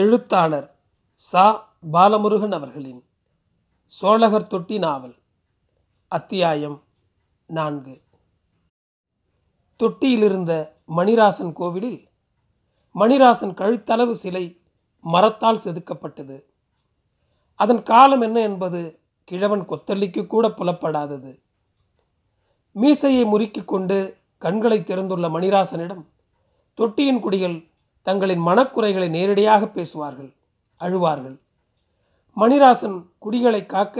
எழுத்தாளர் சா பாலமுருகன் அவர்களின் சோழகர் தொட்டி நாவல் அத்தியாயம் 4. தொட்டியிலிருந்த மணிராசன் கோவிலில் மணிராசன் கழுத்தளவு சிலை மரத்தால் செதுக்கப்பட்டது. அதன் காலம் என்ன என்பது கிழவன் கொத்தல்லிக்கு கூட புலப்படாதது. மீசையை முறுக்கிக் கொண்டு கண்களை திறந்துள்ள மணிராசனிடம் தொட்டியின் குடிகள் தங்களின் மனக்குறைகளை நேரடியாக பேசுவார்கள், அழுவார்கள். மணிராசன் குடிகளை காக்க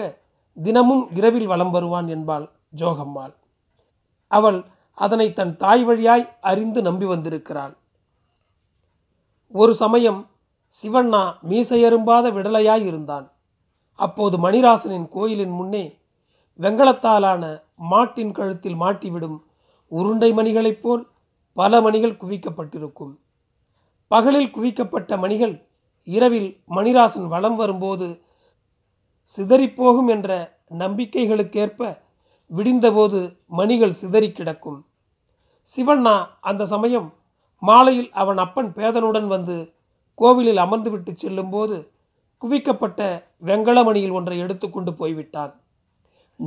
தினமும் இரவில் வலம் வருவான் என்பாள் ஜோகம்மாள். அவள் அதனை தன் தாய் வழியாய் அறிந்து நம்பி வந்திருக்கிறாள். ஒரு சமயம் சிவண்ணா மீசையரும்பாத விடலையாய் இருந்தான். அப்போது மணிராசனின் கோயிலின் முன்னே வெங்கலத்தாலான மாட்டின் கழுத்தில் மாட்டிவிடும் உருண்டை மணிகளைப் போல் பல மணிகள் குவிக்கப்பட்டிருக்கும். பகலில் குவிக்கப்பட்ட மணிகள் இரவில் மணிராசன் வலம் வரும்போது சிதறிப்போகும் என்ற நம்பிக்கைகளுக்கேற்ப விடிந்தபோது மணிகள் சிதறி கிடக்கும். சிவண்ணா அந்த சமயம் மாலையில் அவன் அப்பன் பேதனுடன் வந்து கோவிலில் அமர்ந்துவிட்டு செல்லும்போது குவிக்கப்பட்ட வெங்கலமணியில் ஒன்றை எடுத்துக்கொண்டு போய்விட்டான்.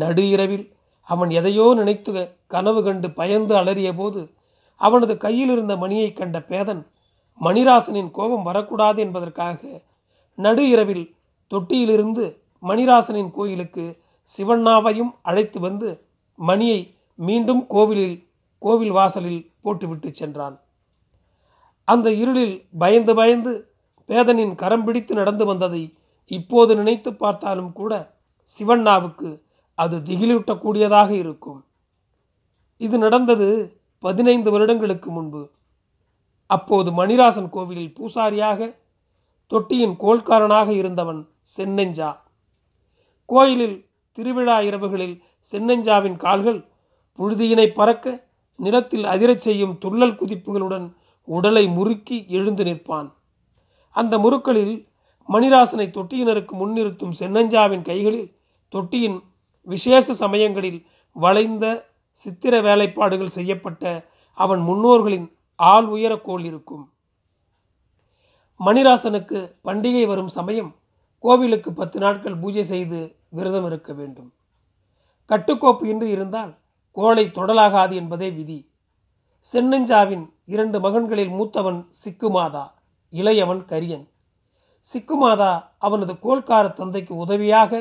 நடு இரவில் அவன் எதையோ நினைத்து கனவு கண்டு பயந்து அலறிய போது அவனது கையில் இருந்த மணியை கண்ட பேதன் மணிராசனின் கோபம் வரக்கூடாது என்பதற்காக நடு இரவில் தொட்டியிலிருந்து மணிராசனின் கோயிலுக்கு சிவண்ணாவையும் அழைத்து வந்து மணியை மீண்டும் கோவில் வாசலில் போட்டுவிட்டு சென்றான். அந்த இருளில் பயந்து பயந்து பேதனின் கரம் பிடித்து நடந்து வந்ததை இப்போது நினைத்து பார்த்தாலும் கூட சிவண்ணாவுக்கு அது திகிலூட்டக்கூடியதாக இருக்கும். இது நடந்தது 15 வருடங்களுக்கு முன்பு. அப்போது மணிராசன் கோவிலில் பூசாரியாக, தொட்டியின் கோல்காரனாக இருந்தவன் சென்னஞ்சா. கோயிலில் திருவிழா இரவுகளில் சென்னஞ்சாவின் கால்கள் புழுதியினை பறக்க நிலத்தில் அதிரச் செய்யும் துள்ளல் குதிப்புகளுடன் உடலை முறுக்கி எழுந்து நிற்பான். அந்த முறுக்களில் மணிராசனை தொட்டியினருக்கு முன்னிறுத்தும் சென்னஞ்சாவின் கைகளில் தொட்டியின் விசேஷ சமயங்களில் வளைந்த சித்திர வேலைப்பாடுகள் செய்யப்பட்ட அவன் முன்னோர்களின் ஆள் உயர கோல் இருக்கும். மணிராசனுக்கு பண்டிகை வரும் சமயம் கோவிலுக்கு 10 நாட்கள் பூஜை செய்து விரதம் இருக்க வேண்டும். கட்டுக்கோப்பு இன்றி இருந்தால் கோளை தொடலாகாது என்பதே விதி. சென்னஞ்சாவின் 2 மகன்களில் மூத்தவன் சிக்குமாதா, இளையவன் கரியன். சிக்குமாதா அவனது கோல்கார தந்தைக்கு உதவியாக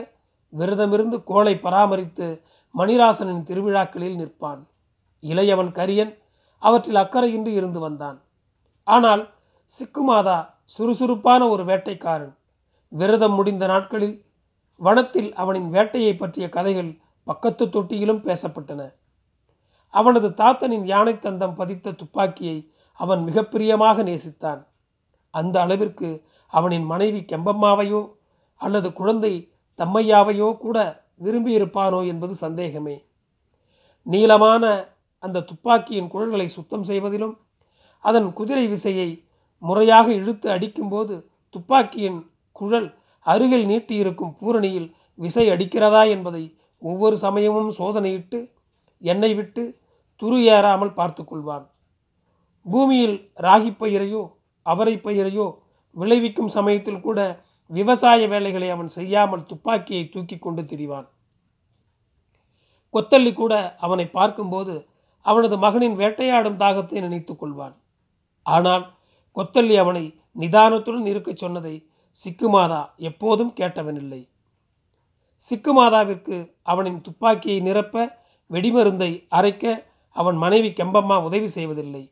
விரதமிருந்து கோளை பராமரித்து மணிராசனின் திருவிழாக்களில் நிற்பான். இளையவன் கரியன் அவற்றில் அக்கறையின்றி இருந்து வந்தான். ஆனால் சிக்குமாதா சுறுசுறுப்பான ஒரு வேட்டைக்காரன். விரதம் முடிந்த நாட்களில் வனத்தில் அவனின் வேட்டையை பற்றிய கதைகள் பக்கத்து தொட்டியிலும் பேசப்பட்டன. அவனது தாத்தனின் யானை தந்தம் பதித்த துப்பாக்கியை அவன் மிக பிரியமாக நேசித்தான். அந்த அளவிற்கு அவனின் மனைவி கெம்பம்மாவையோ அல்லது குழந்தை தம்மையாவையோ கூட விரும்பியிருப்பானோ என்பது சந்தேகமே. நீளமான அந்த துப்பாக்கியின் குழல்களை சுத்தம் செய்வதிலும் அதன் குதிரை விசையை முறையாக இழுத்து அடிக்கும்போது துப்பாக்கியின் குழல் அருகில் நீட்டியிருக்கும் பூரணியில் விசை அடிக்கிறதா என்பதை ஒவ்வொரு சமயமும் சோதனையிட்டு எண்ணெய் விட்டு துரு ஏறாமல் பார்த்து கொள்வான். பூமியில் ராகி பயிரையோ அவரை பயிரையோ விளைவிக்கும் சமயத்தில் கூட விவசாய வேலைகளை அவன் செய்யாமல் துப்பாக்கியை தூக்கி கொண்டு திரிவான். கொத்தல்லி கூட அவனை பார்க்கும்போது அவனது மகனின் வேட்டையாடும் தாகத்தை நினைத்து கொள்வான். ஆனால் கொத்தல்லி அவனை நிதானத்துடன் இருக்கச் சொன்னதை சிக்குமாதா எப்போதும் கேட்டவனில்லை. சிக்குமாதாவிற்கு அவனின் துப்பாக்கியை நிரப்ப, வெடிமருந்தை அரைக்க அவன் மனைவி கெம்பம்மா உதவி செய்வதில்லை.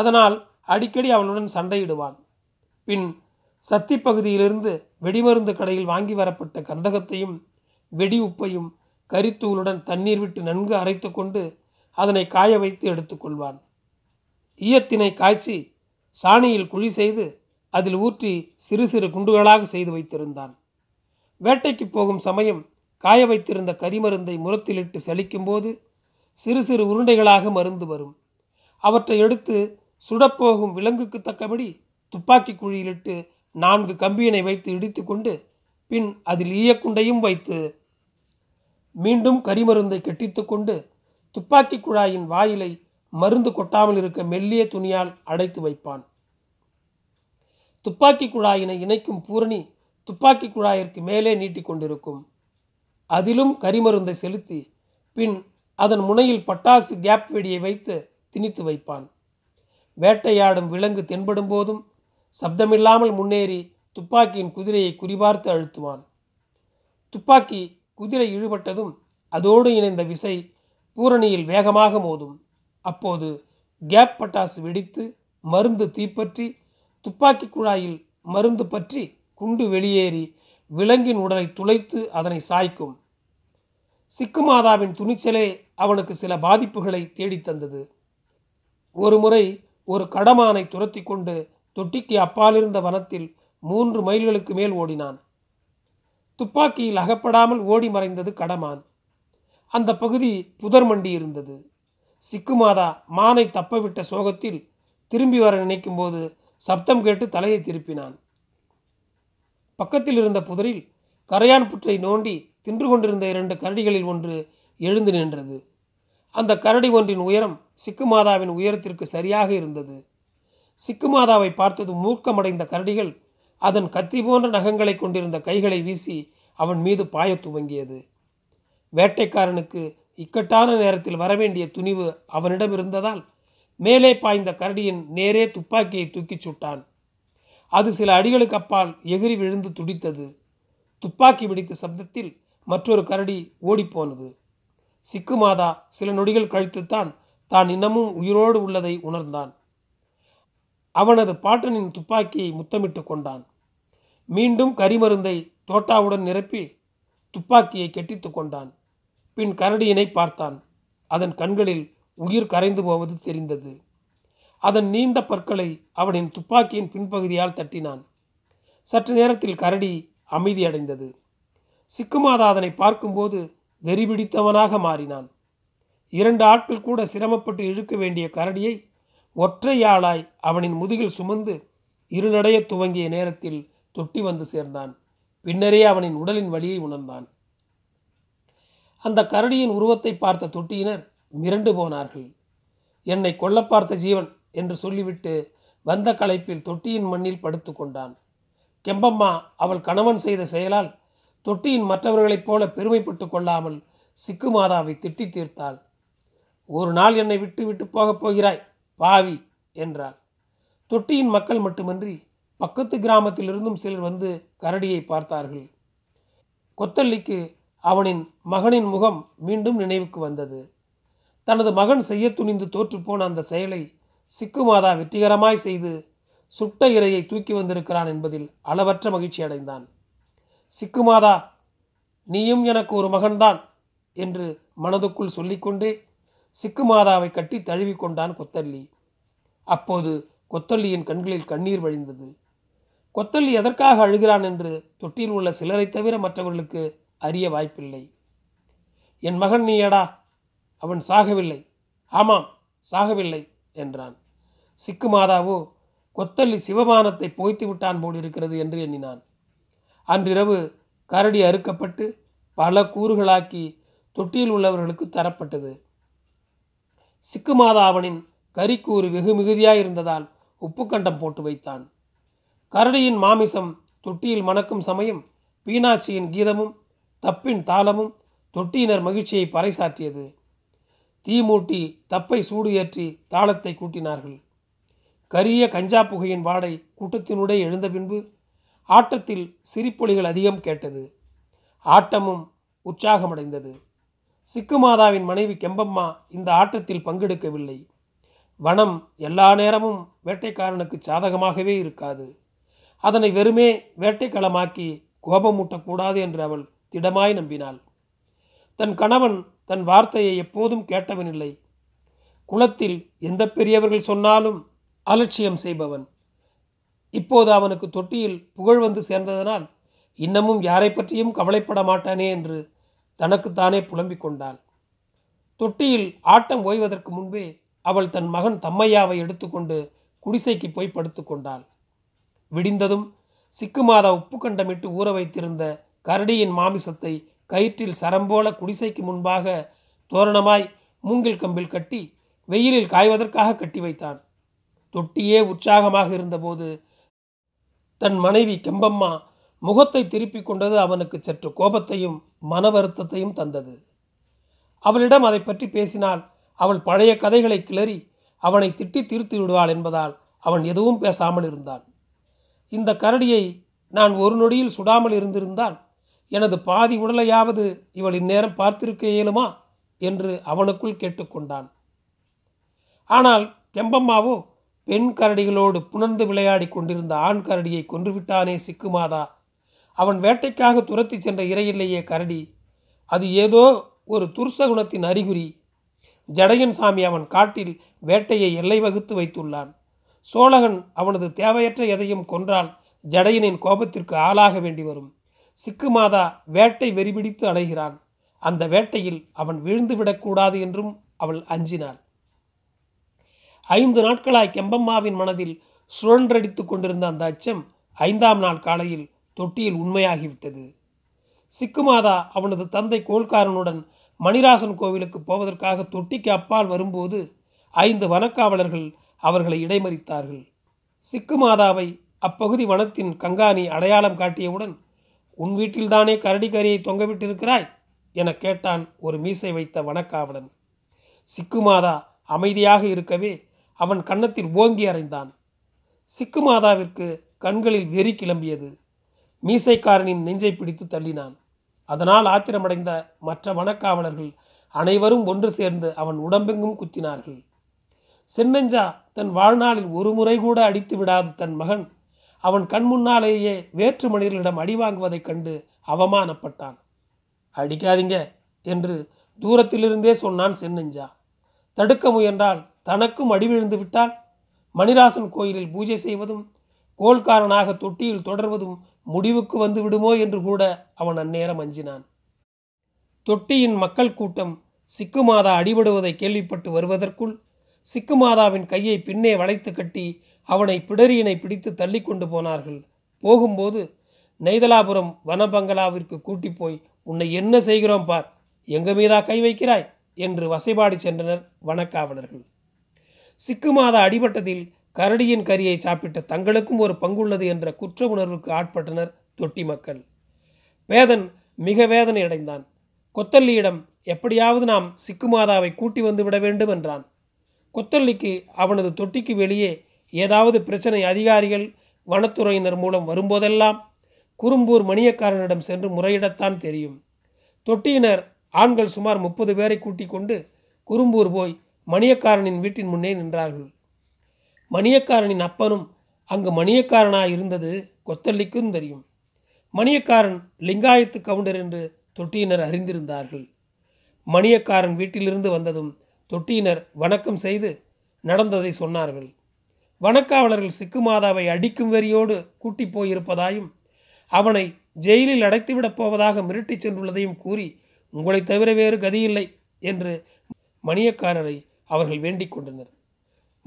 அதனால் அடிக்கடி அவளுடன் சண்டையிடுவான். பின் சத்தி பகுதியிலிருந்து வெடிமருந்து கடையில் வாங்கி வரப்பட்ட கந்தகத்தையும் வெடி உப்பையும் கரித்தூளுடன் தண்ணீர் விட்டு நன்கு அரைத்து கொண்டு அதனை காய வைத்து எடுத்துக்கொள்வான். ஈயத்தினை காய்ச்சி சாணியில் குழி செய்து அதில் ஊற்றி சிறு சிறு குண்டுகளாக செய்து வைத்திருந்தான். வேட்டைக்கு போகும் சமயம் காய வைத்திருந்த கரிமருந்தை முரத்திலிட்டு செழிக்கும்போது சிறு சிறு உருண்டைகளாக மருந்து வரும். அவற்றை எடுத்து சுடப்போகும் விலங்குக்கு தக்கபடி துப்பாக்கி குழியிலிட்டு 4 கம்பியினை வைத்து இடித்து கொண்டு பின் அதில் ஈயக்குண்டையும் வைத்து மீண்டும் கரிமருந்தை கெட்டித்து கொண்டு துப்பாக்கி குழாயின் வாயிலை மருந்து கொட்டாமல் இருக்க மெல்லிய துணியால் அடைத்து வைப்பான். துப்பாக்கி குழாயினை இணைக்கும் பூரணி துப்பாக்கி குழாயிற்கு மேலே நீட்டி கொண்டிருக்கும். அதிலும் கரிமருந்தை செலுத்தி பின் அதன் முனையில் பட்டாசு கேப் வெடியை வைத்து திணித்து வைப்பான். வேட்டையாடும் விலங்கு தென்படும் போதும் சப்தமில்லாமல் முன்னேறி துப்பாக்கியின் குதிரையை குறிபார்த்து அழுத்துவான். துப்பாக்கி குதிரை இழுபட்டதும் அதோடு இணைந்த விசை பூரணியில் வேகமாக மோதும். அப்போது கேப் பட்டாசு வெடித்து மருந்து தீப்பற்றி துப்பாக்கி குழாயில் மருந்து பற்றி குண்டு வெளியேறி விலங்கின் உடலை துளைத்து அதனை சாய்க்கும். சிக்குமாதாவின் துணிச்சலே அவனுக்கு சில பாதிப்புகளை தேடித்தந்தது. ஒரு முறை ஒரு கடமானை துரத்தி கொண்டு தொட்டிக்கு அப்பாலிருந்த வனத்தில் 3 மைல்களுக்கு மேல் ஓடினான். துப்பாக்கியில் அகப்படாமல் ஓடி மறைந்தது கடமான். அந்த பகுதி புதர் மண்டி இருந்தது. சிக்குமாதா மானை தப்பவிட்ட சோகத்தில் திரும்பி வர நினைக்கும் போது சப்தம் கேட்டு தலையை திருப்பினான். பக்கத்தில் இருந்த புதரில் கரையான் புற்றை நோண்டி தின்று கொண்டிருந்த 2 கரடிகளில் ஒன்று எழுந்து நின்றது. அந்த கரடி ஒன்றின் உயரம் சிக்குமாதாவின் உயரத்திற்கு சரியாக இருந்தது. சிக்குமாதாவை பார்த்தது மூர்க்கமடைந்த கரடிகள் அதன் கத்தி போன்ற நகங்களை கொண்டிருந்த கைகளை வீசி அவன் மீது பாய துவங்கியது. வேட்டைக்காரனுக்கு இக்கட்டான நேரத்தில் வரவேண்டிய துணிவு அவனிடம் இருந்ததால் மேலே பாய்ந்த கரடியின் நேரே துப்பாக்கியை தூக்கிச் சுட்டான். அது சில அடிகளுக்கு அப்பால் எகிரி விழுந்து துடித்தது. துப்பாக்கி வெடித்த சப்தத்தில் மற்றொரு கரடி ஓடிப்போனது. சிக்குமாதா சில நொடிகள் கழித்துத்தான் தான் இன்னமும் உயிரோடு உள்ளதை உணர்ந்தான். அவனது பாட்டனின் துப்பாக்கியை முத்தமிட்டு கொண்டான். மீண்டும் கரிமருந்தை தோட்டாவுடன் நிரப்பி துப்பாக்கியை கெட்டித்து கொண்டான். பின் கரடியினை பார்த்தான். அதன் கண்களில் உயிர் கரைந்து போவது தெரிந்தது. அதன் நீண்ட பற்களை அவனின் துப்பாக்கியின் பின்பகுதியால் தட்டினான். சற்று நேரத்தில் கரடி அமைதியடைந்தது. சிக்குமாதா அதனை பார்க்கும்போது வெறிபிடித்தவனாக மாறினான். 2 ஆட்கள் கூட சிரமப்பட்டு இழுக்க வேண்டிய கரடியை ஒற்றையாளாய் அவனின் முதுகில் சுமந்து இருநடைய துவங்கிய நேரத்தில் தொட்டி வந்து சேர்ந்தான். பின்னரே அவனின் உடலின் வலியை உணர்ந்தான். அந்த கரடியின் உருவத்தை பார்த்த தொட்டியினர் மிரண்டு போனார்கள். என்னை கொல்ல பார்த்த ஜீவன் என்று சொல்லிவிட்டு வந்த களைப்பில் தொட்டியின் மண்ணில் படுத்து கொண்டான். கெம்பம்மா அவள் கணவன் செய்த செயலால் தொட்டியின் மற்றவர்களைப் போல பெருமைப்பட்டு கொள்ளாமல் சிக்குமாதாவை திட்டி தீர்த்தாள். ஒரு நாள் என்னை விட்டு விட்டு போகப் போகிறாய் பாவி என்றாள். தொட்டியின் மக்கள் மட்டுமன்றி பக்கத்து கிராமத்திலிருந்தும் சிலர் வந்து கரடியை பார்த்தார்கள். கொத்தல்லிக்கு அவனின் மகனின் முகம் மீண்டும் நினைவுக்கு வந்தது. தனது மகன் செய்ய துணிந்து தோற்றுப்போன அந்த செயலை சிக்குமாதா வெற்றிகரமாய் செய்து சுட்ட இரையை தூக்கி வந்திருக்கிறான் என்பதில் அளவற்ற மகிழ்ச்சி அடைந்தான். சிக்குமாதா, நீயும் எனக்கு ஒரு மகன்தான் என்று மனதுக்குள் சொல்லிக்கொண்டே சிக்குமாதாவை கட்டி தழுவி கொண்டான் கொத்தல்லி. அப்போது கொத்தல்லியின் கண்களில் கண்ணீர் வழிந்தது. கொத்தல்லி எதற்காக அழுகிறான் என்று தொட்டியில் உள்ள சிலரை தவிர மற்றவர்களுக்கு அறிய வாய்ப்பில்லை. என் மகன் நீ ஏடா, அவன் சாகவில்லை. ஆமாம், சாகவில்லை என்றான். சிக்குமாதாவோ கொத்தல்லி சிவமானத்தை புகைத்து விட்டான் போலிருக்கிறது என்று எண்ணினான். அன்றிரவு கரடி அறுக்கப்பட்டு பல கூறுகளாக்கி தொட்டியில் உள்ளவர்களுக்கு தரப்பட்டது. சிக்குமாதா அவனின் கறிக்கூறு வெகு மிகுதியாயிருந்ததால் உப்புக்கண்டம் போட்டு வைத்தான். கரடியின் மாமிசம் தொட்டியில் மணக்கும் சமயம் பீனாட்சியின் கீதமும் தப்பின் தாளமும் தொட்டியினர் மகிழ்ச்சியை பறைசாற்றியது. தீமூட்டி தப்பை சூடு ஏற்றி தாளத்தை கூட்டினார்கள். கரிய கஞ்சா புகையின் வாடை கூட்டத்தினுடைய எழுந்த பின்பு ஆட்டத்தில் சிரிப்பொலிகள் அதிகம் கேட்டது. ஆட்டமும் உற்சாகமடைந்தது. சிக்குமாதாவின் மனைவி கெம்பம்மா இந்த ஆட்டத்தில் பங்கெடுக்கவில்லை. வனம் எல்லா நேரமும் வேட்டைக்காரனுக்கு சாதகமாகவே இருக்காது. அதனை வெறுமே வேட்டைக்களமாக்கி கோபமூட்டக்கூடாது என்று அவள் திடமாய் நம்பினாள். தன் கணவன் தன் வார்த்தையை எப்போதும் கேட்டவனில்லை. குலத்தில் எந்த பெரியவர்கள் சொன்னாலும் அலட்சியம் செய்பவன். இப்போது அவனுக்கு தொட்டியில் புகழ் வந்து சேர்ந்ததனால் இன்னமும் யாரை பற்றியும் கவலைப்பட மாட்டானே என்று தனக்குத்தானே புலம்பிக் கொண்டாள். தொட்டியில் ஆட்டம் ஓய்வதற்கு முன்பே அவள் தன் மகன் தம்மையாவை எடுத்துக்கொண்டு குடிசைக்கு போய் படுத்து கொண்டாள். விடிந்ததும் சிக்குமாதா உப்புக்கண்டமிட்டு ஊற வைத்திருந்த கரடியின் மாமிசத்தை கயிற்றில் சரம்போல குடிசைக்கு முன்பாக தோரணமாய் மூங்கில் கம்பில் கட்டி வெயிலில் காய்வதற்காக கட்டி வைத்தான். தொட்டியே உற்சாகமாக இருந்தபோது தன் மனைவி கெம்பம்மா முகத்தை திருப்பிக் கொண்டது அவனுக்கு சற்று கோபத்தையும் மன வருத்தத்தையும் தந்தது. அவளிடம் அதை பற்றி பேசினால் அவள் பழைய கதைகளை கிளறி அவனை திட்டி தீர்த்து விடுவாள் என்பதால் அவன் எதுவும் பேசாமல் இருந்தான். இந்த கரடியை நான் ஒரு நொடியில் சுடாமல் இருந்திருந்தால் எனது பாதி உடலையாவது இவள் இந்நேரம் பார்த்திருக்க இயலுமா என்று அவனுக்குள் கேட்டுக்கொண்டான். ஆனால் கெம்பம்மாவோ பெண் கரடிகளோடு புணர்ந்து விளையாடி கொண்டிருந்த ஆண் கரடியை கொன்றுவிட்டானே சிக்குமாதா, அவன் வேட்டைக்காக துரத்தி சென்ற இரையில்லையே கரடி, அது ஏதோ ஒரு துர்சகுணத்தின் அறிகுறி. ஜடையன் சாமி அவன் காட்டில் வேட்டையை எல்லை வகுத்து வைத்துள்ளான். சோழகன் அவனது தேவையற்ற எதையும் கொன்றால் ஜடையனின் கோபத்திற்கு ஆளாக வேண்டி வரும். சிக்குமாதா வேட்டை வெறிபிடித்து அலைகிறான். அந்த வேட்டையில் அவன் வீழ்ந்துவிடக்கூடாது என்றும் அவள் அஞ்சினாள். 5 நாட்களாய் கெம்பம்மாவின் மனதில் சுழன்றடித்து கொண்டிருந்த அந்த அச்சம் 5ஆம் நாள் காலையில் தொட்டியில் உண்மையாகிவிட்டது. சிக்குமாதா அவனது தந்தை கோல்காரனுடன் மணிராசன் கோவிலுக்கு போவதற்காக தொட்டிக்கு அப்பால் வரும்போது 5 வனக்காவலர்கள் அவர்களை இடைமறித்தார்கள். சிக்குமாதாவை அப்பகுதி வனத்தின் கங்காணி அடையாளம் காட்டியவுடன், உன் வீட்டில்தானே கரடி கரியை தொங்கவிட்டிருக்கிறாய் என கேட்டான் ஒரு மீசை வைத்த வனக்காவலன். சிக்குமாதா அமைதியாக இருக்கவே அவன் கன்னத்தில் ஓங்கி அறைந்தான். சிக்குமாதாவிற்கு கண்களில் வெறி கிளம்பியது. மீசைக்காரனின் நெஞ்சை பிடித்து தள்ளினான். அதனால் ஆத்திரமடைந்த மற்ற வனக்காவலர்கள் அனைவரும் ஒன்று சேர்ந்து அவன் உடம்பெங்கும் குத்தினார்கள். சென்னஞ்சா தன் வாழ்நாளில் ஒரு முறை கூட அடித்து விடாத தன் மகன் அவன் கண் முன்னாலேயே வேற்று மனிதர்களிடம் அடி வாங்குவதைக் கண்டு அவமானப்பட்டான். அடிக்காதீங்க என்று தூரத்திலிருந்தே சொன்னான் சென்னஞ்சா. தடுக்க முயன்றால் தனக்கும் அடி விழுந்து விட்டால் மணிராசன் கோயிலில் பூஜை செய்வதும் கோல்காரனாக தொட்டியில் தொடர்வதும் முடிவுக்கு வந்து விடுமோ என்று கூட அவன் அந்நேரம் அஞ்சினான். தொட்டியின் மக்கள் கூட்டம் சிக்குமாதா அடிபடுவதை கேள்விப்பட்டு வருவதற்குள் சிக்குமாதாவின் கையை பின்னே வளைத்து கட்டி அவனை பிடரியனை பிடித்து தள்ளி கொண்டு போனார்கள். போகும்போது, நெய்தலாபுரம் வனபங்களாவிற்கு கூட்டி போய் உன்னை என்ன செய்கிறோம் பார், எங்க மீதா கை வைக்கிறாய் என்று வசைபாடி சென்றனர் வனக்காவலர்கள். சிக்குமாதா அடிபட்டதில் கரடியின் கரியை சாப்பிட்ட தங்களுக்கும் ஒரு பங்குள்ளது என்ற குற்ற உணர்வுக்கு ஆட்பட்டனர் தொட்டி மக்கள். வேதன் மிக வேதனை அடைந்தான். கொத்தல்லியிடம் எப்படியாவது நாம் சிக்குமாதாவை கூட்டி வந்து விட வேண்டும் என்றான். கொத்தல்லிக்கு அவனது தொட்டிக்கு வெளியே ஏதாவது பிரச்சனை அதிகாரிகள் வனத்துறையினர் மூலம் வரும்போதெல்லாம் குறும்பூர் மணியக்காரனிடம் சென்று முறையிடத்தான் தெரியும். தொட்டியினர் ஆண்கள் சுமார் 30 பேரை கூட்டிக் கொண்டு குறும்பூர் போய் மணியக்காரனின் வீட்டின் முன்னே நின்றார்கள். மணியக்காரனின் அப்பனும் அங்கு மணியக்காரனாக இருந்தது கொத்தல்லிக்கும் தெரியும். மணியக்காரன் லிங்காயத்து கவுண்டர் என்று தொட்டியினர் அறிந்திருந்தார்கள். மணியக்காரன் வீட்டிலிருந்து வந்ததும் தொட்டியினர் வணக்கம் செய்து நடந்ததை சொன்னார்கள். வனக்காவலர்கள் சிக்குமாதாவை அடிக்கும் வெறியோடு கூட்டி போயிருப்பதாயும் அவனை ஜெயிலில் அடைத்துவிடப் போவதாக மிரட்டி சென்றுள்ளதையும் கூறி, உங்களை தவிர வேறு கதியில்லை என்று மணியக்காரரை அவர்கள் வேண்டிக் கொண்டனர்.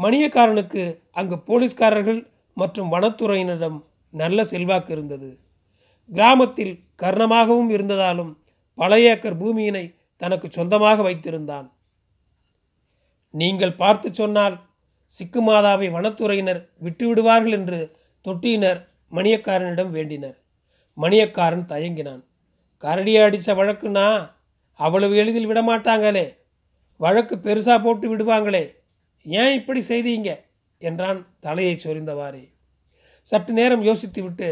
மணியக்காரனுக்கு அங்கு போலீஸ்காரர்கள் மற்றும் வனத்துறையினரிடம் நல்ல செல்வாக்கு இருந்தது. கிராமத்தில் கர்ணமாகவும் இருந்ததாலும் பல ஏக்கர் பூமியினை தனக்கு சொந்தமாக வைத்திருந்தான். நீங்கள் பார்த்து சொன்னால் சிக்குமாதாவை வனத்துறையினர் விட்டுவிடுவார்கள் என்று தொட்டியினர் மணியக்காரனிடம் வேண்டினர். மணியக்காரன் தயங்கினான். கரடியை அடித்த வழக்குன்னா அவ்வளவு எளிதில் விடமாட்டாங்களே, வழக்கு பெருசாக போட்டு விடுவாங்களே, ஏன் இப்படி செய்தீங்க என்றான் தலையை சொரிந்தவாறே. சற்று நேரம் யோசித்துவிட்டு,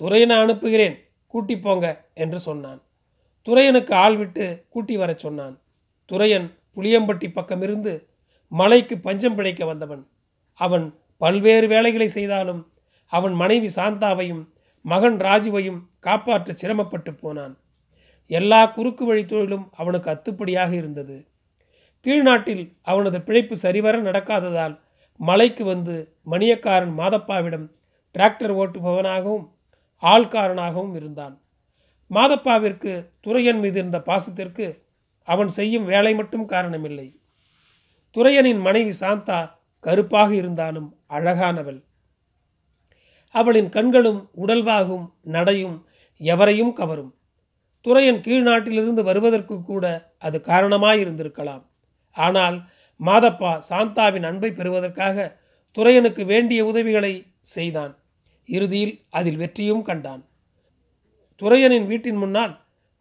துரையனை அனுப்புகிறேன், கூட்டி போங்க என்று சொன்னான். துரையனுக்கு ஆள் விட்டு கூட்டி வர சொன்னான். துரையன் புளியம்பட்டி பக்கமிருந்து மலைக்கு பஞ்சம் பிழைக்க வந்தவன். அவன் பல்வேறு வேலைகளை செய்தாலும் அவன் மனைவி சாந்தாவையும் மகன் ராஜுவையும் காப்பாற்ற சிரமப்பட்டு போனான். எல்லா குறுக்கு வழி தொழிலும் அவனுக்கு அத்துப்படியாக இருந்தது. கீழ்நாட்டில் அவனது பிழைப்பு சரிவர நடக்காததால் மலைக்கு வந்து மணியக்காரன் மாதப்பாவிடம் டிராக்டர் ஓட்டுபவனாகவும் ஆள்காரனாகவும் இருந்தான். மாதப்பாவிற்கு துரையன் மீது இருந்த பாசத்திற்கு அவன் செய்யும் வேலை மட்டும் காரணமில்லை. துரையனின் மனைவி சாந்தா கருப்பாக இருந்தாலும் அழகானவள். அவளின் கண்களும் உடல்வாகும் நடையும் எவரையும் கவரும். துரையன் கீழ்நாட்டிலிருந்து வருவதற்கு கூட அது காரணமாயிருந்திருக்கலாம். ஆனால் மாதப்பா சாந்தாவின் அன்பை பெறுவதற்காக துரையனுக்கு வேண்டிய உதவிகளை செய்தான். இறுதியில் அதில் வெற்றியும் கண்டான். துரையனின் வீட்டின் முன்னால்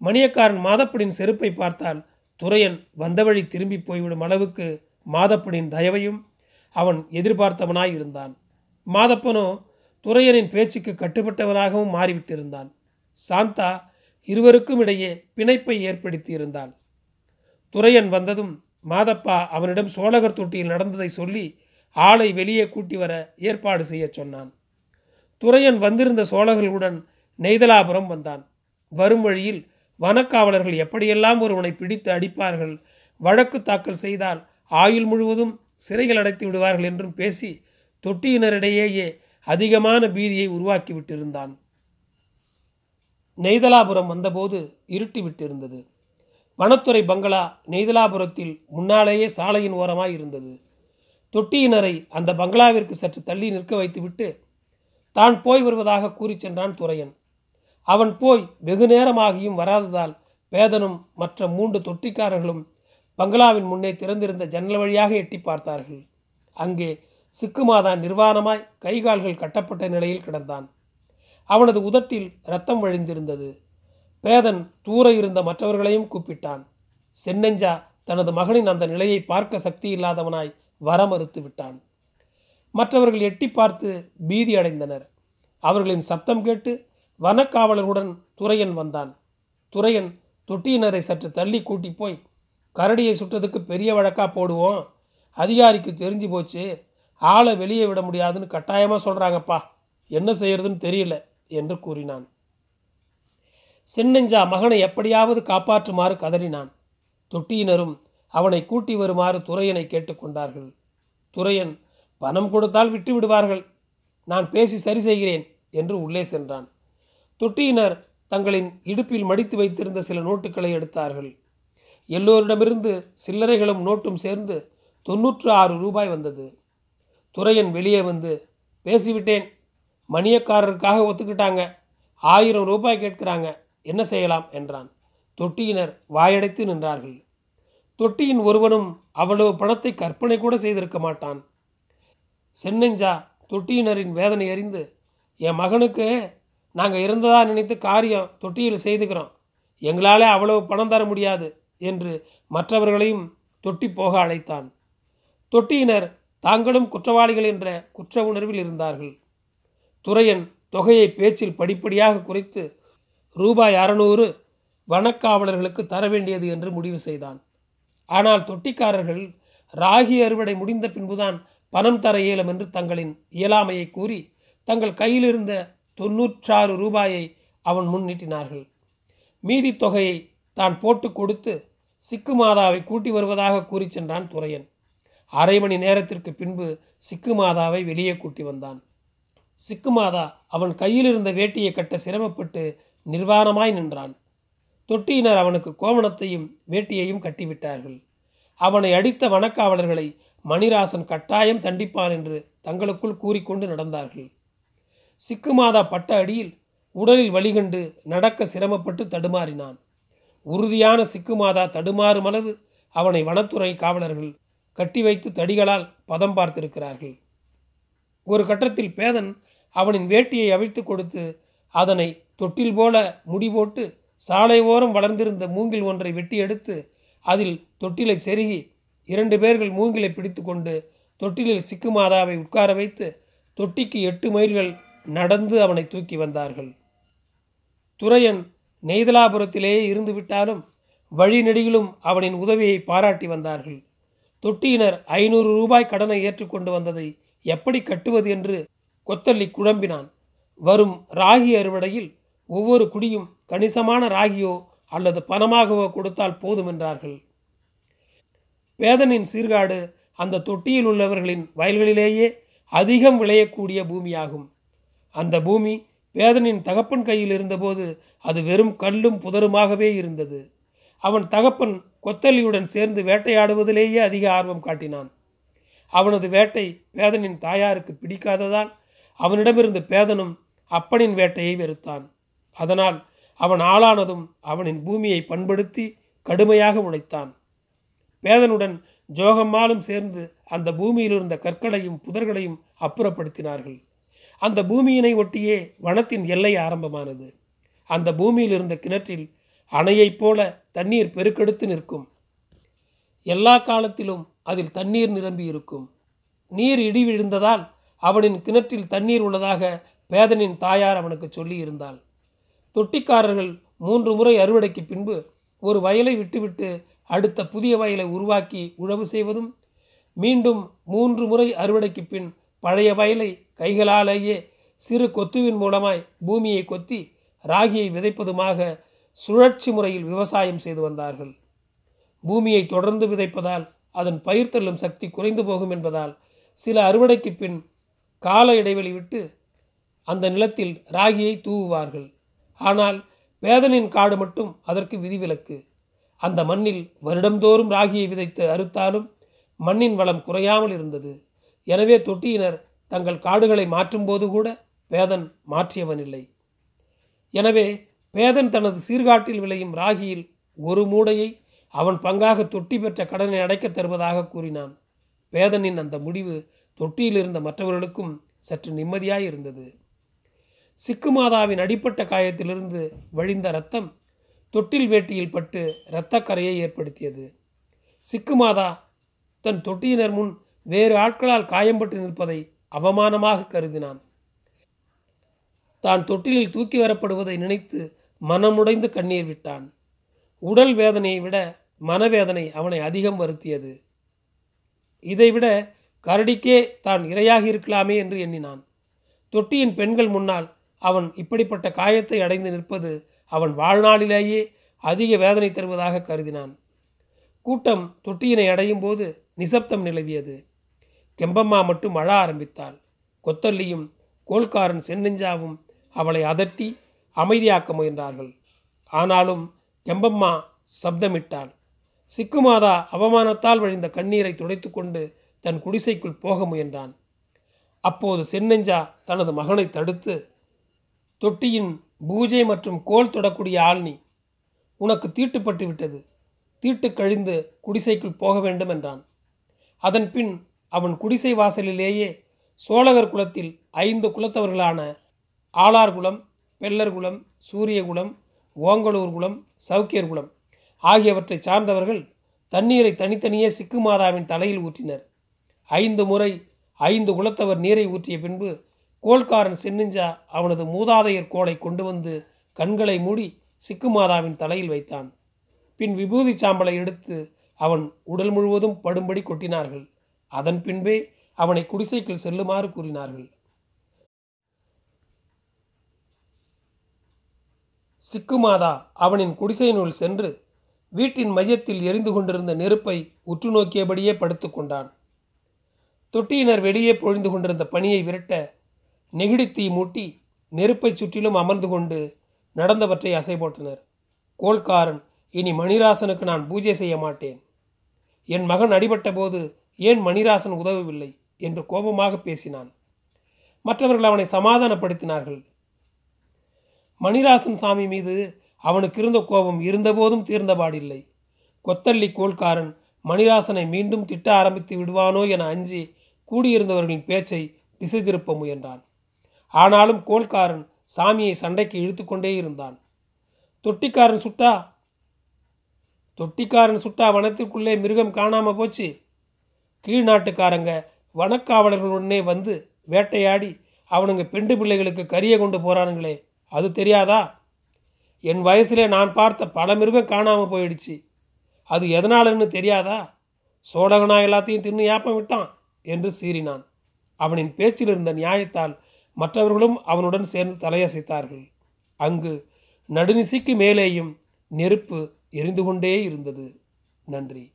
மணியக்காரன் மாதப்பனின் செருப்பை பார்த்தால் துரையன் வந்த வழி திரும்பி போய்விடும் அளவுக்கு மாதப்பனின் தயவையும் அவன் எதிர்பார்த்தவனாய் இருந்தான். மாதப்பனோ துரையனின் பேச்சுக்கு கட்டுப்பட்டவனாகவும் மாறிவிட்டிருந்தான். சாந்தா இருவருக்கும் இடையே பிணைப்பை ஏற்படுத்தி இருந்தாள். துரையன் வந்ததும் மாதப்பா அவனிடம் சோழகர் தொட்டியில் நடந்ததை சொல்லி ஆளை வெளியே கூட்டி வர ஏற்பாடு செய்ய சொன்னான். துரையன் வந்திருந்த சோழர்களுடன் நெய்தலாபுரம் வந்தான். வரும் வழியில் வனக்காவலர்கள் எப்படியெல்லாம் ஒருவனை பிடித்து அடிப்பார்கள், வழக்கு தாக்கல் செய்தால் ஆயுள் முழுவதும் சிறைகள் அடைத்து விடுவார்கள் என்றும் பேசி தொட்டியினரிடையேயே அதிகமான பீதியை உருவாக்கிவிட்டிருந்தான். நெய்தலாபுரம் வந்தபோது இருட்டி விட்டிருந்தது. வனத்துறை பங்களா நெய்தலாபுரத்தில் முன்னாலேயே சாலையின் ஓரமாய் இருந்தது. தொட்டியினரை அந்த பங்களாவிற்கு சற்று தள்ளி நிற்க வைத்துவிட்டு தான் போய் வருவதாக கூறி சென்றான் துரையன். அவன் போய் வெகு நேரமாகியும் வராததால் பேதனும் மற்ற 3 தொட்டிக்காரர்களும் பங்களாவின் முன்னே திறந்திருந்த ஜன்னல் வழியாக எட்டி பார்த்தார்கள். அங்கே சிக்குமாதா நிர்வாணமாய் கைகால்கள் கட்டப்பட்ட நிலையில் கிடந்தான். அவனது உதட்டில் இரத்தம் வழிந்திருந்தது. பேதன் தூர இருந்த மற்றவர்களையும் கூப்பிட்டான். சென்னஞ்சா தனது மகனின் அந்த நிலையை பார்க்க சக்தி இல்லாதவனாய் வர மறுத்து விட்டான். மற்றவர்கள் எட்டி பார்த்து பீதி அடைந்தனர். அவர்களின் சப்தம் கேட்டு வனக்காவலருடன் துரையன் வந்தான். துரையன் தொட்டியினரை சற்று தள்ளி கூட்டி போய், கரடியை சுட்டதுக்கு பெரிய வழக்காக போடுவோம், அதிகாரிக்கு தெரிஞ்சு போச்சு, ஆளை வெளியே விட முடியாதுன்னு கட்டாயமாக சொல்கிறாங்கப்பா, என்ன செய்யறதுன்னு தெரியல என்று கூறினான். சின்னஞ்சா மகனை எப்படியாவது காப்பாற்றுமாறு கதறினான். தொட்டியினரும் அவனை கூட்டி வருமாறு துரையனை கேட்டுக்கொண்டார்கள். துரையன், பணம் கொடுத்தால் விட்டு விடுவார்கள், நான் பேசி சரி செய்கிறேன் என்று உள்ளே சென்றான். தொட்டியினர் தங்களின் இடுப்பில் மடித்து வைத்திருந்த சில நோட்டுகளை எடுத்தார்கள். எல்லோரிடமிருந்து சில்லறைகளும் நோட்டும் சேர்ந்து 96 ரூபாய் வந்தது. துரையன் வெளியே வந்து, பேசிவிட்டேன், மணியக்காரருக்காக ஒத்துக்கிட்டாங்க, 1000 ரூபாய் கேட்கிறாங்க, என்ன செய்யலாம் என்றான். தொட்டியினர் வாயடைத்து நின்றார்கள். தொட்டியின் ஒருவனும் அவ்வளவு பணத்தை கற்பனை கூட செய்திருக்க மாட்டான். சென்னஞ்சா தொட்டியினரின் வேதனை அறிந்து, என் மகனுக்கு நாங்கள் இருந்ததா நினைத்து காரியம் தொட்டியில் செய்துக்கிறோம், எங்களாலே அவ்வளவு பணம் தர முடியாது என்று மற்றவர்களையும் தொட்டி போக அழைத்தான். தொட்டியினர் தாங்களும் குற்றவாளிகள் என்ற குற்ற உணர்வில் இருந்தார்கள். துரையன் தொகையை பேச்சில் படிப்படியாக குறைத்து ரூபாய் 600 வனக்காவலர்களுக்கு தர வேண்டியது என்று முடிவு செய்தான். ஆனால் தொட்டிக்காரர்கள் ராகி அறுவடை முடிந்த பின்புதான் பணம் தர இயலும் என்று தங்களின் இயலாமையை கூறி தங்கள் கையிலிருந்த 96 ரூபாயை அவன் முன் நீட்டினார்கள். மீதி தொகையை தான் போட்டு கொடுத்து சிக்குமாதாவை கூட்டி வருவதாக கூறி சென்றான் துரையன். அரை மணி நேரத்திற்கு பின்பு சிக்குமாதாவை வெளியே கூட்டி வந்தான். சிக்குமாதா அவன் கையில் இருந்த வேட்டியை கட்ட சிரமப்பட்டு நிர்வாணமாய் நின்றான். தொட்டியினர் அவனுக்கு கோவணத்தையும் வேட்டியையும் கட்டிவிட்டார்கள். அவனை அடித்த வனக்காவலர்களை மணிராசன் கட்டாயம் தண்டிப்பான் என்று தங்களுக்குள் கூறிக்கொண்டு நடந்தார்கள். சிக்குமாதா பட்ட அடியில் உடலில் வலிகண்டு நடக்க சிரமப்பட்டு தடுமாறினான். உறுதியான சிக்குமாதா தடுமாறும் அளவு அவனை வனத்துறை காவலர்கள் கட்டி வைத்து தடிகளால் பதம் பார்த்திருக்கிறார்கள். ஒரு கட்டத்தில் பேதன் அவனின் வேட்டியை அவிழ்த்து கொடுத்து அதனை தொட்டில் போல முடிபோட்டு சாலை ஓரம் வளர்ந்திருந்த மூங்கில் ஒன்றை வெட்டி எடுத்து அதில் தொட்டிலை செருகி 2 பேர்கள் மூங்கிலை பிடித்து கொண்டு தொட்டிலில் சிக்குமாதாவை உட்கார வைத்து தொட்டிக்கு 8 மைல்கள் நடந்து அவனை தூக்கி வந்தார்கள். துரையன் நெய்தலாபுரத்திலேயே இருந்துவிட்டாலும் வழிநெடுகிலும் அவனின் உதவியை பாராட்டி வந்தார்கள். தொட்டியினர் 500 ரூபாய் கடனை ஏற்றுக்கொண்டு வந்ததை எப்படி கட்டுவது என்று கொத்தல்லி குழம்பினான். வரும் ராகி அறுவடையில் ஒவ்வொரு குடியும் கணிசமான ராகியோ அல்லது பணமாகவோ கொடுத்தால் போதும் என்றார்கள். பேதனின் சீர்காடு அந்த தொட்டியில் உள்ளவர்களின் வயல்களிலேயே அதிகம் விளையக்கூடிய பூமியாகும். அந்த பூமி பேதனின் தகப்பன் கையில் இருந்தபோது அது வெறும் கல்லும் புதருமாகவே இருந்தது. அவன் தகப்பன் கொத்தல்லியுடன் சேர்ந்து வேட்டையாடுவதிலேயே அதிக ஆர்வம் காட்டினான். அவனது வேட்டை பேதனின் தாயாருக்கு பிடிக்காததால் அவனிடமிருந்து பேதனும் அப்பனின் வேட்டையை வெறுத்தான். அதனால் அவன் ஆளானதும் அவனின் பூமியை பண்படுத்தி கடுமையாக உழைத்தான். பேதனுடன் ஜோகம்மாளும் சேர்ந்து அந்த பூமியில் இருந்த கற்களையும் புதர்களையும் அப்புறப்படுத்தினார்கள். அந்த பூமியினை ஒட்டியே வனத்தின் எல்லை ஆரம்பமானது. அந்த பூமியில் இருந்த கிணற்றில் அணையைப் போல தண்ணீர் பெருக்கெடுத்து நிற்கும். எல்லா காலத்திலும் அதில் தண்ணீர் நிரம்பி இருக்கும். நீர் இடி விழுந்ததால் அவனின் கிணற்றில் தண்ணீர் உள்ளதாக பேதனின் தாயார் அவனுக்கு சொல்லியிருந்தாள். தொட்டிக்காரர்கள் 3 முறை அறுவடைக்கு பின்பு ஒரு வயலை விட்டுவிட்டு அடுத்த புதிய வயலை உருவாக்கி உழவு செய்வதும், மீண்டும் 3 முறை அறுவடைக்கு பின் பழைய வயலை கைகளாலேயே சிறு கொத்துவின் மூலமாய் பூமியை கொத்தி ராகியை விதைப்பதுமாக சுழற்சி முறையில் விவசாயம் செய்து வந்தார்கள். பூமியை தொடர்ந்து விதைப்பதால் அதன் பயிர் தள்ளும் சக்தி குறைந்து போகும் என்பதால் சில அறுவடைக்கு பின் கால இடைவெளி விட்டு அந்த நிலத்தில் ராகியை தூவுவார்கள். ஆனால் வேதனின் காடு மட்டும் அதற்கு விதிவிலக்கு. அந்த மண்ணில் வருடந்தோறும் ராகியை விதைத்து அறுத்தாலும் மண்ணின் வளம் குறையாமல் இருந்தது. எனவே தொட்டியினர் தங்கள் காடுகளை மாற்றும்போது கூட பேதன் மாற்றியவனில்லை. எனவே பேதன் தனது சீர்காட்டில் விளையும் ராகியில் 1 மூடையை அவன் பங்காக தொட்டி பெற்ற கடனை அடைக்க தருவதாக கூறினான். பேதனின் அந்த முடிவு தொட்டியில் இருந்த மற்றவர்களுக்கும் சற்று நிம்மதியாய் இருந்தது. சிக்குமாதாவின் அடிப்பட்ட காயத்திலிருந்து வழிந்த இரத்தம் தொட்டில் வேட்டியில் பட்டு இரத்தக்கரையை ஏற்படுத்தியது. சிக்குமாதா தன் தொட்டியினர் முன் வேறு ஆட்களால் காயம்பட்டு நிற்பதை அவமானமாக கருதினான். தான் தொட்டிலில் தூக்கி வரப்படுவதை நினைத்து மனமுடைந்து கண்ணீர் விட்டான். உடல் வேதனையை விட மனவேதனை அவனை அதிகம் வருத்தியது. இதைவிட கரடிக்கே தான் இரையாகி இருக்கலாமே என்று எண்ணினான். தொட்டியின் பெண்கள் முன்னால் அவன் இப்படிப்பட்ட காயத்தை அடைந்து நிற்பது அவன் வாழ்நாளிலேயே அதிக வேதனை தருவதாக கருதினான். கூட்டம் தொட்டியினை அடையும் போது நிசப்தம் நிலவியது. கெம்பம்மா மட்டும் அழ ஆரம்பித்தாள். கொத்தல்லியும் கோல்காரன் சென்னஞ்சாவும் அவளை அதட்டி அமைதியாக்க முயன்றார்கள். ஆனாலும் கெம்பம்மா சப்தமிட்டாள். சிக்குமாதா அவமானத்தால் வழிந்த கண்ணீரை துடைத்து கொண்டு தன் குடிசைக்குள் போக முயன்றான். அப்போது சென்னஞ்சா தனது மகனை தடுத்து, தொட்டியின் பூஜை மற்றும் கோல் தொடக்கூடிய ஆள்னி உனக்கு தீட்டுப்பட்டு விட்டது, தீட்டு கழிந்து குடிசைக்குள் போக வேண்டும் என்றான். அதன் பின் அவன் குடிசை வாசலிலேயே சோழகர் குலத்தில் 5 குலத்தவர்களான ஆளார்குலம், பெல்லர்குலம், சூரியகுலம், ஓங்கலூர் குலம், சவுக்கியர் குலம் ஆகியவற்றை சார்ந்தவர்கள் தண்ணீரை தனித்தனியே சிக்குமாதாவின் தலையில் ஊற்றினர். 5 முறை 5 குலத்தவர் நீரை ஊற்றிய பின்பு கோல்காரன் சென்னஞ்சா அவனது மூதாதையர் கோலை கொண்டு வந்து கண்களை மூடி சிக்குமாதாவின் தலையில் வைத்தான். பின் விபூதி சாம்பலை எடுத்து அவன் உடல் முழுவதும் படும்படி கொட்டினார்கள். அதன் பின்பே அவனை குடிசைக்குள் செல்லுமாறு கூறினார்கள். சிக்குமாதா அவனின் குடிசையினுள் சென்று வீட்டின் மையத்தில் எரிந்து கொண்டிருந்த நெருப்பை உற்று நோக்கியபடியே படுத்து கொண்டான். தொட்டியினர் வெளியே பொழிந்து கொண்டிருந்த பனியை விரட்ட நெகிடி தீ மூட்டி நெருப்பை சுற்றிலும் அமர்ந்து கொண்டு நடந்தவற்றை அசை போட்டனர். கோல்காரன், இனி மணிராசனுக்கு நான் பூஜை செய்ய மாட்டேன். என் மகன் அடிபட்ட போது ஏன் மணிராசன் உதவவில்லை என்று கோபமாக பேசினான். மற்றவர்கள் அவனை சமாதானப்படுத்தினார்கள். மணிராசன் சாமி மீது அவனுக்கு இருந்த கோபம் இருந்தபோதும் தீர்ந்தபாடில்லை. கொத்தல்லி கோல்காரன் மணிராசனை மீண்டும் திட்ட ஆரம்பித்து விடுவானோ என அஞ்சி கூடியிருந்தவர்களின் பேச்சை திசை திருப்ப முயன்றான். ஆனாலும் கோல்காரன் சாமியை சண்டைக்கு இழுத்து கொண்டே இருந்தான். தொட்டிக்காரன் சுட்டா வனத்திற்குள்ளே மிருகம் காணாமல் போச்சு. கீழ்நாட்டுக்காரங்க வனக்காவலர்களுடனே வந்து வேட்டையாடி அவனுங்க பெண்டு பிள்ளைகளுக்கு கரியை கொண்டு போகிறானுங்களே, அது தெரியாதா? என் வயசுலே நான் பார்த்த பல மிருகம் காணாமல் போயிடுச்சு. அது எதனாலன்னு தெரியாதா? சோழகனா எல்லாத்தையும் தின்னு ஏப்பம் விட்டான் என்று சீறினான். அவனின் பேச்சில் இருந்த நியாயத்தால் மற்றவர்களும் அவனுடன் சேர்ந்து தலையசைத்தார்கள். அங்கு நடுநிசிக்கு மேலேயும் நெருப்பு எரிந்து கொண்டே இருந்தது. நன்றி.